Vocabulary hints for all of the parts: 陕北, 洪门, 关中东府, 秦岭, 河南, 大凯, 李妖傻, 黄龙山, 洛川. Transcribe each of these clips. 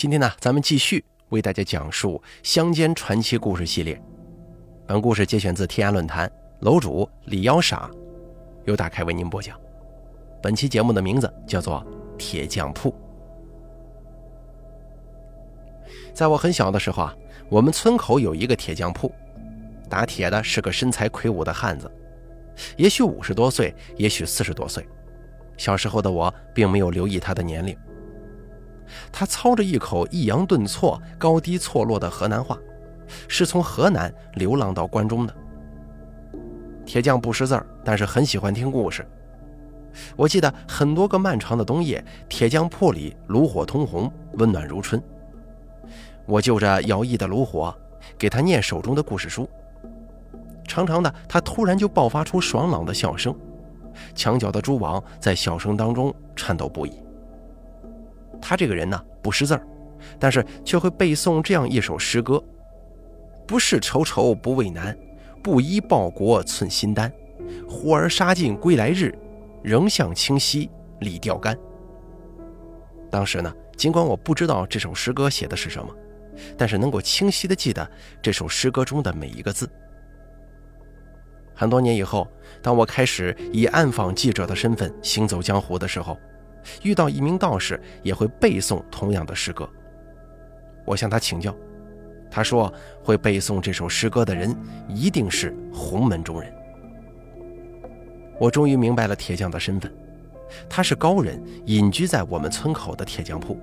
今天呢，咱们继续为大家讲述乡间传奇故事系列。本故事节选自天涯论坛，楼主李妖傻，由大凯为您播讲。本期节目的名字叫做铁匠铺。在我很小的时候啊，我们村口有一个铁匠铺，打铁的是个身材魁梧的汉子，也许50多岁，也许40多岁。小时候的我并没有留意他的年龄。他操着一口抑扬顿挫、高低错落的河南话，是从河南流浪到关中的。铁匠不识字儿，但是很喜欢听故事。我记得很多个漫长的冬夜，铁匠铺里炉火通红，温暖如春。我就着摇曳的炉火，给他念手中的故事书。常常的，他突然就爆发出爽朗的笑声，墙角的蛛网在笑声当中颤抖不已。他这个人呢，不识字儿，但是却会背诵这样一首诗歌：不是仇仇不畏难，布衣报国寸心丹，呼儿杀尽归来日，仍向清溪立钓竿。当时呢，尽管我不知道这首诗歌写的是什么，但是能够清晰地记得这首诗歌中的每一个字。很多年以后，当我开始以暗访记者的身份行走江湖的时候，遇到一名道士也会背诵同样的诗歌。我向他请教，他说会背诵这首诗歌的人一定是洪门中人。我终于明白了铁匠的身份，他是高人，隐居在我们村口的铁匠铺。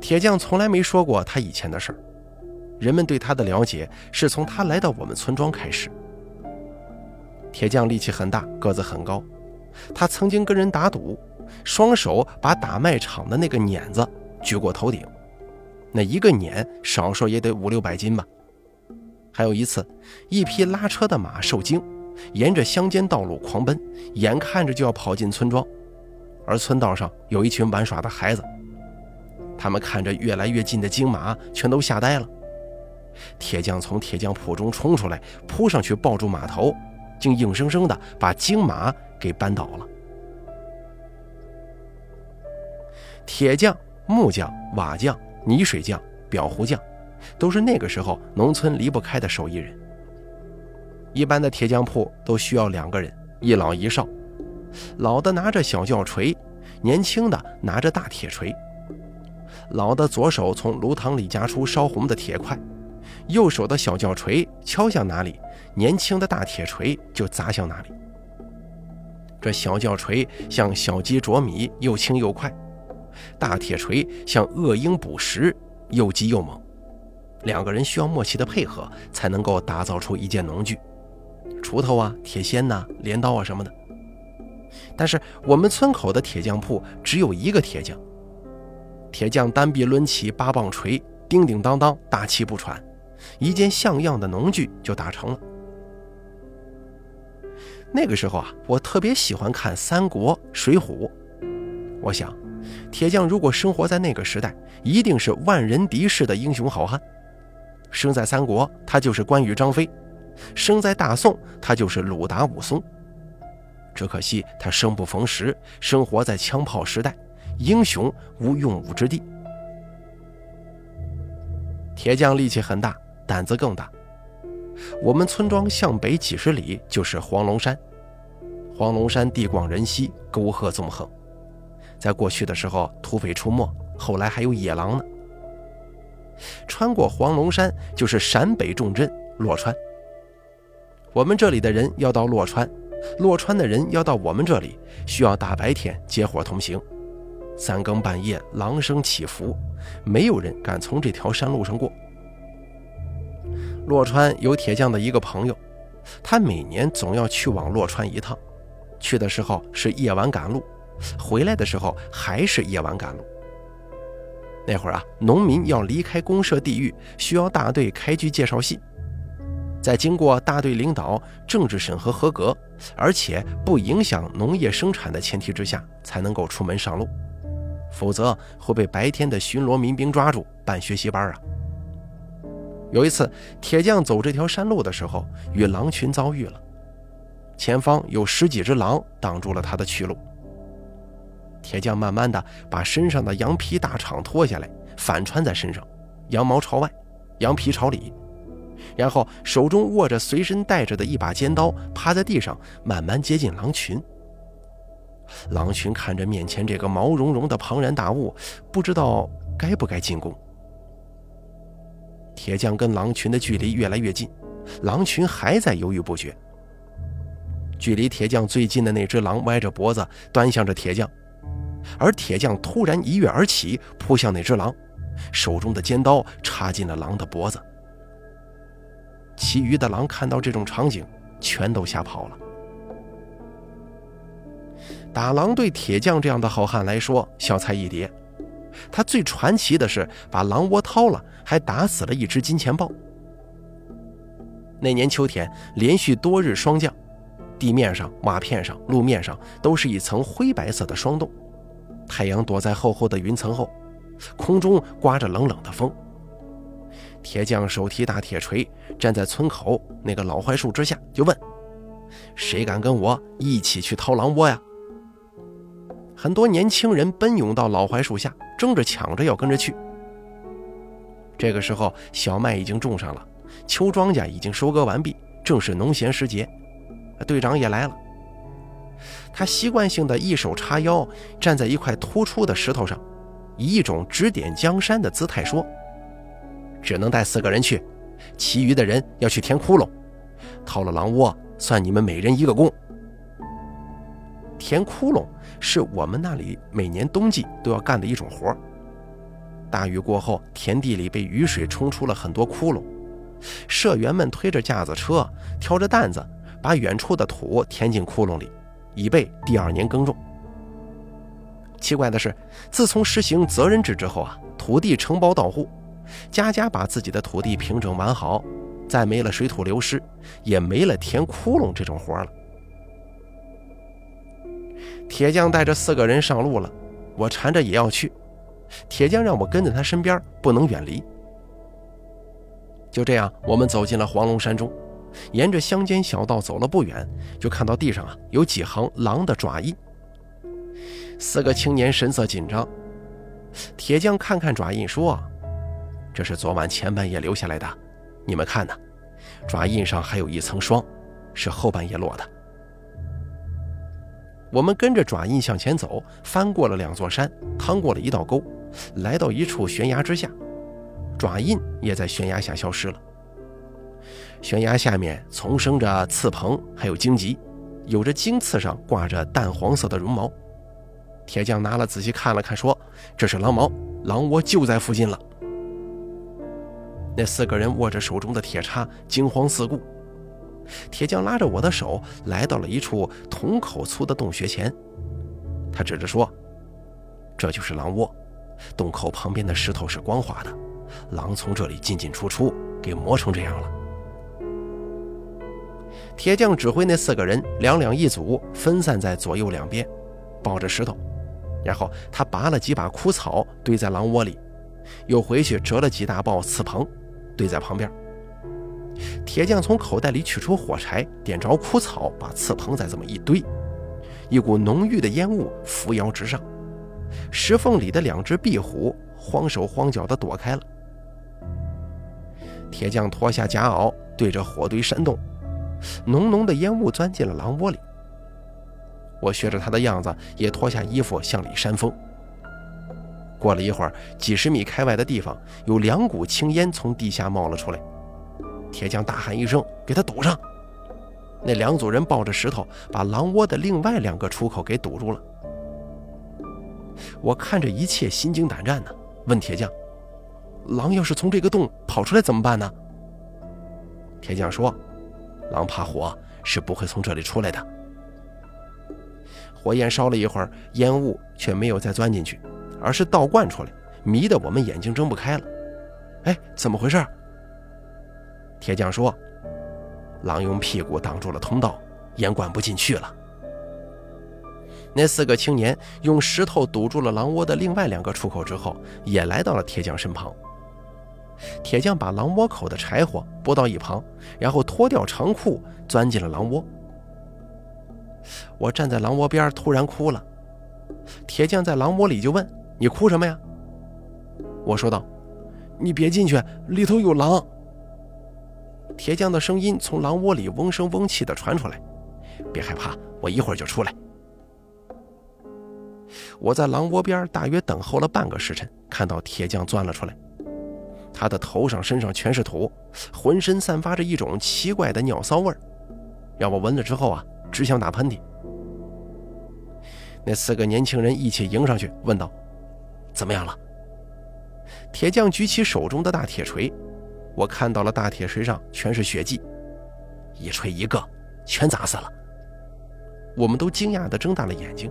铁匠从来没说过他以前的事儿。人们对他的了解是从他来到我们村庄开始。铁匠力气很大，个子很高，他曾经跟人打赌，双手把打麦场的那个碾子举过头顶，那一个碾少说也得500-600斤吧。还有一次，一匹拉车的马受惊，沿着乡间道路狂奔，眼看着就要跑进村庄，而村道上有一群玩耍的孩子，他们看着越来越近的惊马，全都吓呆了。铁匠从铁匠铺中冲出来，扑上去抱住马头，竟硬生生的把惊马给扳倒了。铁匠、木匠、瓦匠、泥水匠、裱糊匠，都是那个时候农村离不开的手艺人。一般的铁匠铺都需要2个人，一老一少，老的拿着小轿锤，年轻的拿着大铁锤。老的左手从炉膛里夹出烧红的铁块，右手的小轿锤敲向哪里，年轻的大铁锤就砸向哪里。这小轿锤像小鸡啄米，又轻又快；大铁锤像恶鹰捕食，又急又猛。2个人需要默契的配合，才能够打造出一件农具，锄头啊、铁锨呐、镰刀啊什么的。但是我们村口的铁匠铺只有一个铁匠，铁匠单臂抡起8磅锤，叮叮当当，大气不喘，一件像样的农具就打成了。那个时候啊，我特别喜欢看《三国》《水浒》，我想，铁匠如果生活在那个时代，一定是万人敌视的英雄好汉。生在三国，他就是关羽、张飞；生在大宋，他就是鲁达、武松。只可惜他生不逢时，生活在枪炮时代，英雄无用武之地。铁匠力气很大，胆子更大。我们村庄向北几十里就是黄龙山，黄龙山地广人稀，沟壑纵横。在过去的时候，土匪出没，后来还有野狼呢。穿过黄龙山就是陕北重镇洛川。我们这里的人要到洛川，洛川的人要到我们这里，需要大白天结伙同行。3更半夜，狼声起伏，没有人敢从这条山路上过。洛川有铁匠的一个朋友，他每年总要去往洛川一趟，去的时候是夜晚赶路，回来的时候还是夜晚赶路。那会儿啊，农民要离开公社地域，需要大队开具介绍信，在经过大队领导政治审核合格，而且不影响农业生产的前提之下，才能够出门上路，否则会被白天的巡逻民兵抓住办学习班啊。有一次，铁匠走这条山路的时候，与狼群遭遇了，前方有10几只狼挡住了他的去路。铁匠慢慢的把身上的羊皮大氅脱下来，反穿在身上，羊毛朝外，羊皮朝里，然后手中握着随身带着的一把尖刀，趴在地上慢慢接近狼群。狼群看着面前这个毛茸茸的庞然大物，不知道该不该进攻。铁匠跟狼群的距离越来越近，狼群还在犹豫不决。距离铁匠最近的那只狼歪着脖子端向着铁匠，而铁匠突然一跃而起，扑向那只狼，手中的尖刀插进了狼的脖子。其余的狼看到这种场景，全都吓跑了。打狼对铁匠这样的好汉来说小菜一碟，他最传奇的是把狼窝掏了，还打死了一只金钱豹。那年秋天连续多日霜降，地面上、瓦片上、路面上都是一层灰白色的霜冻，太阳躲在厚厚的云层后，空中刮着冷冷的风。铁匠手提大铁锤，站在村口那个老槐树之下，就问：谁敢跟我一起去掏狼窝呀？很多年轻人奔涌到老槐树下，争着抢着要跟着去。这个时候小麦已经种上了，秋庄稼已经收割完毕，正是农闲时节。队长也来了，他习惯性的一手叉腰，站在一块突出的石头上，以一种指点江山的姿态说：只能带4个人去，其余的人要去填窟窿，掏了狼窝算你们每人1个功。填窟窿是我们那里每年冬季都要干的一种活。大雨过后，田地里被雨水冲出了很多窟窿，社员们推着架子车，挑着担子，把远处的土填进窟窿里，以备第2年耕种。奇怪的是，自从实行责任制之后啊，土地承包到户，家家把自己的土地平整完好，再没了水土流失，也没了填窟窿这种活了。铁匠带着4个人上路了，我缠着也要去。铁匠让我跟在他身边，不能远离。就这样，我们走进了黄龙山中，沿着乡间小道走了不远，就看到地上啊有几行狼的爪印。4个青年神色紧张。铁匠看看爪印说：这是昨晚前半夜留下来的，你们看呐，爪印上还有一层霜，是后半夜落的。我们跟着爪印向前走，翻过了2座山，趟过了1道沟，来到一处悬崖之下，爪印也在悬崖下消失了。悬崖下面丛生着刺蓬，还有荆棘，有着荆刺上挂着淡黄色的绒毛。铁匠拿了仔细看了看，说：这是狼毛，狼窝就在附近了。那4个人握着手中的铁叉，惊慌四顾。铁匠拉着我的手，来到了一处瞳口粗的洞穴前，他指着说：这就是狼窝，洞口旁边的石头是光滑的，狼从这里进进出出，给磨成这样了。铁匠指挥那4个人2两1组分散在左右两边，抱着石头，然后他拔了几把枯草堆在狼窝里，又回去折了几大抱刺蓬堆在旁边。铁匠从口袋里取出火柴，点着枯草，把刺蓬再这么一堆，一股浓郁的烟雾扶摇直上，石缝里的2只壁虎慌手慌脚地躲开了。铁匠脱下夹袄，对着火堆扇动，浓浓的烟雾钻进了狼窝里。我学着他的样子，也脱下衣服向里扇风。过了一会儿，几10米开外的地方有2股青烟从地下冒了出来。铁匠大喊一声：给他堵上！那2组人抱着石头，把狼窝的另外2个出口给堵住了。我看着一切心惊胆战呢，问铁匠：狼要是从这个洞跑出来怎么办呢？铁匠说：狼怕火，是不会从这里出来的。火焰烧了一会儿，烟雾却没有再钻进去，而是倒灌出来，迷得我们眼睛睁不开了。哎，怎么回事？铁匠说：狼用屁股挡住了通道，烟灌不进去了。那4个青年用石头堵住了狼窝的另外2个出口之后，也来到了铁匠身旁。铁匠把狼窝口的柴火拨到一旁，然后脱掉长裤，钻进了狼窝。我站在狼窝边，突然哭了。铁匠在狼窝里就问：“你哭什么呀？”我说道：“你别进去，里头有狼。”铁匠的声音从狼窝里嗡声嗡气地传出来：“别害怕，我一会儿就出来。”我在狼窝边大约等候了半个时辰，看到铁匠钻了出来，他的头上身上全是土，浑身散发着一种奇怪的尿骚味，让我闻了之后啊，只想打喷嚏。那四个年轻人一起迎上去问道：“怎么样了？”铁匠举起手中的大铁锤，我看到了大铁锤上全是血迹，一锤一个，全砸死了。我们都惊讶地睁大了眼睛。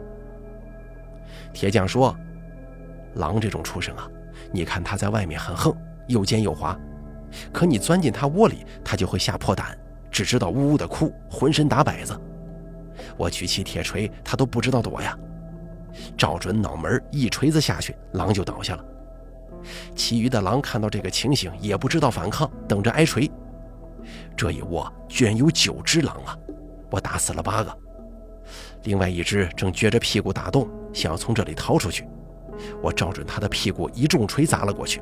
铁匠说：“狼这种畜生啊，你看它在外面很横，又尖又滑，可你钻进它窝里，它就会吓破胆，只知道呜呜地哭，浑身打摆子。我举起铁锤，它都不知道躲呀，照准脑门一锤子下去，狼就倒下了。其余的狼看到这个情形，也不知道反抗，等着挨锤。这一窝居然有9只狼啊，我打死了8个，另外一只正撅着屁股打洞，想要从这里逃出去。我照准他的屁股一重锤砸了过去，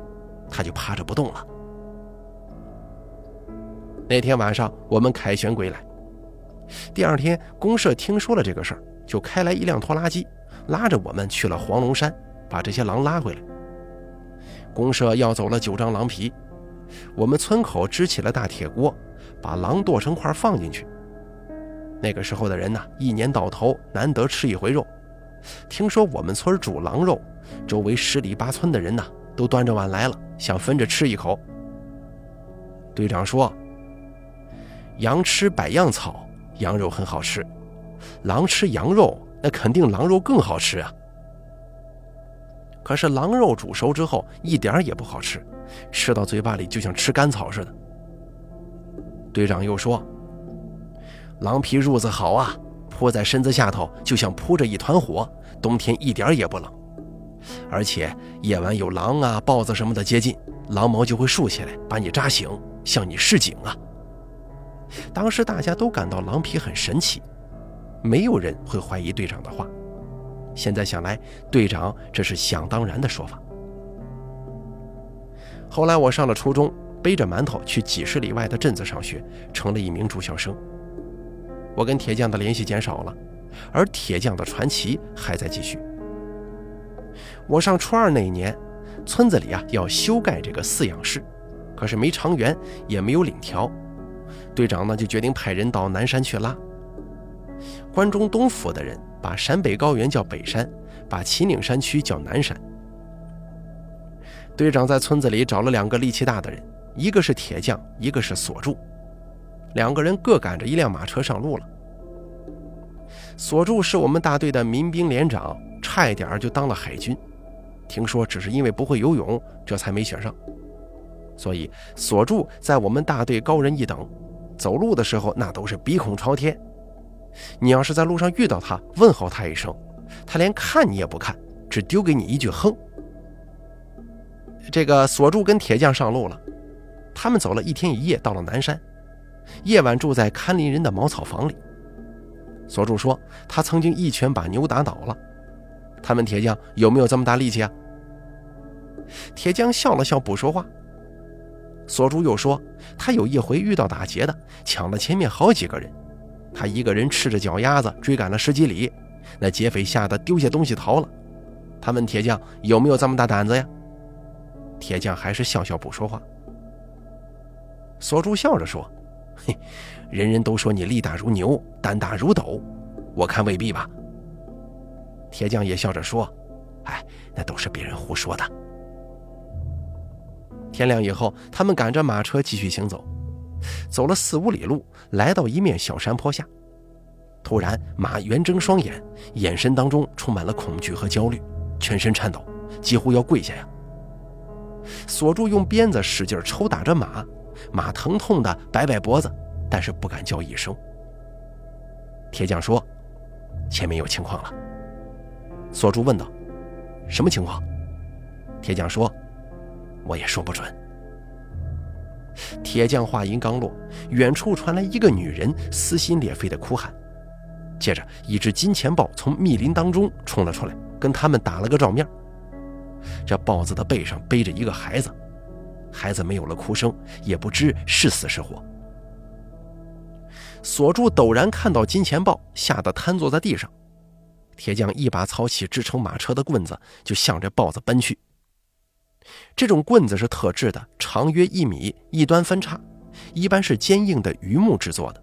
他就趴着不动了。”那天晚上我们凯旋归来，第二天公社听说了这个事儿，就开来一辆拖拉机，拉着我们去了黄龙山，把这些狼拉回来。公社要走了9张狼皮，我们村口支起了大铁锅，把狼剁成块放进去。那个时候的人呢，一年到头难得吃一回肉，听说我们村煮狼肉，周围10里8村的人呢，都端着碗来了，想分着吃一口。队长说：“羊吃100样草，羊肉很好吃，狼吃羊肉，那肯定狼肉更好吃啊。”可是狼肉煮熟之后一点也不好吃，吃到嘴巴里就像吃甘草似的。队长又说：“狼皮褥子好啊，铺在身子下头就像铺着一团火，冬天一点也不冷，而且夜晚有狼啊、豹子什么的接近，狼毛就会竖起来把你扎醒，向你示警啊。”当时大家都感到狼皮很神奇，没有人会怀疑队长的话。现在想来，队长这是想当然的说法。后来我上了初中，背着馒头去几十里外的镇子上学，成了一名住校生。我跟铁匠的联系减少了，而铁匠的传奇还在继续。我上初2那一年，村子里啊要修盖这个饲养室，可是没长园也没有领条，队长呢就决定派人到南山去拉。关中东府的人把陕北高原叫北山，把秦岭山区叫南山。队长在村子里找了2个力气大的人，一个是铁匠，一个是锁柱，2个人各赶着一辆马车上路了。锁柱是我们大队的民兵连长，差一点就当了海军，听说只是因为不会游泳，这才没选上。所以锁柱在我们大队高人一等，走路的时候那都是鼻孔朝天，你要是在路上遇到他，问候他一声，他连看你也不看，只丢给你一句哼。这个锁柱跟铁匠上路了，他们走了1天1夜，到了南山，夜晚住在看林人的茅草房里。锁柱说他曾经一拳把牛打倒了，他问铁匠有没有这么大力气啊？铁匠笑了笑不说话。锁柱又说他有一回遇到打劫的，抢了前面好几个人，他一个人赤着脚丫子追赶了10几里，那劫匪吓得丢下东西逃了。他问铁匠有没有这么大胆子呀？铁匠还是笑笑不说话。锁柱笑着说：“嘿，人人都说你力大如牛，胆大如斗，我看未必吧。”铁匠也笑着说：“哎，那都是别人胡说的。”天亮以后，他们赶着马车继续行走，走了4、5里路，来到一面小山坡下。突然马圆睁双眼，眼神当中充满了恐惧和焦虑，全身颤抖，几乎要跪下呀。锁住用鞭子使劲抽打着马，马疼痛的摆摆脖子，但是不敢叫一声。铁匠说：“前面有情况了。”锁住问道：“什么情况？”铁匠说：“我也说不准。”铁匠话音刚落，远处传来一个女人撕心裂肺的哭喊，接着一只金钱豹从密林当中冲了出来，跟他们打了个照面。这豹子的背上背着一个孩子，孩子没有了哭声，也不知是死是活。锁柱陡然看到金钱豹，吓得瘫坐在地上。铁匠一把操起支撑马车的棍子，就向着豹子奔去。这种棍子是特制的，长约1米，一端分叉，一般是坚硬的榆木制作的。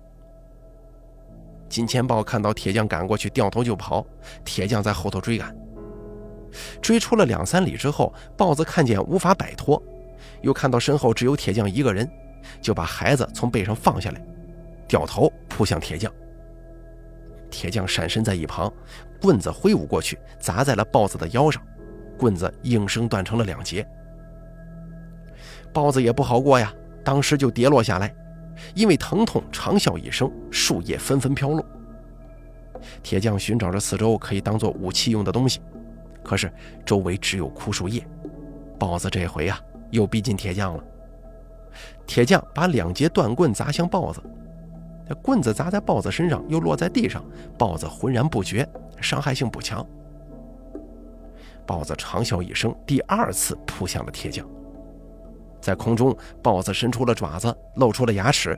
金钱豹看到铁匠赶过去，掉头就跑，铁匠在后头追赶。追出了2-3里之后，豹子看见无法摆脱，又看到身后只有铁匠一个人，就把孩子从背上放下来，掉头扑向铁匠。铁匠闪身在一旁，棍子挥舞过去，砸在了豹子的腰上，棍子应声断成了2截。豹子也不好过呀，当时就跌落下来，因为疼痛长啸一声，树叶纷纷飘落。铁匠寻找着四周可以当做武器用的东西，可是周围只有枯树叶。豹子这回啊，又逼近铁匠了。铁匠把2截断棍砸向豹子，棍子砸在豹子身上，又落在地上，豹子浑然不觉，伤害性不强。豹子长啸一声，第2次扑向了铁匠。在空中，豹子伸出了爪子，露出了牙齿。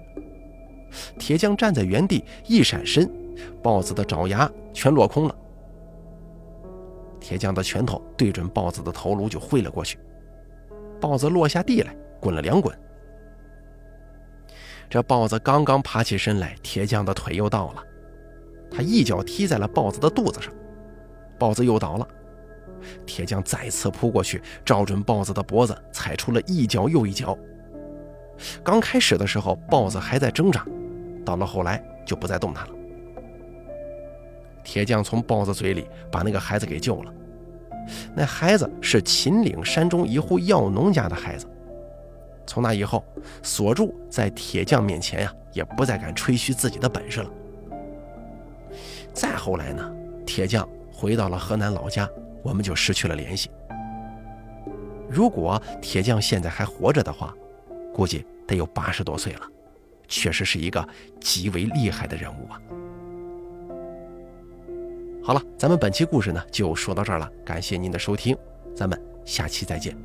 铁匠站在原地，一闪身，豹子的爪牙全落空了。铁匠的拳头对准豹子的头颅就挥了过去，豹子落下地来，滚了2滚。这豹子刚刚爬起身来，铁匠的腿又到了，他一脚踢在了豹子的肚子上，豹子又倒了。铁匠再次扑过去，照准豹子的脖子踩出了1脚又1脚。刚开始的时候，豹子还在挣扎，到了后来就不再动它了。铁匠从豹子嘴里把那个孩子给救了，那孩子是秦岭山中一户药农家的孩子。从那以后，锁柱在铁匠面前啊，也不再敢吹嘘自己的本事了。再后来呢，铁匠回到了河南老家，我们就失去了联系。如果铁匠现在还活着的话，估计得有80多岁了，确实是一个极为厉害的人物啊。好了，咱们本期故事呢就说到这儿了，感谢您的收听，咱们下期再见。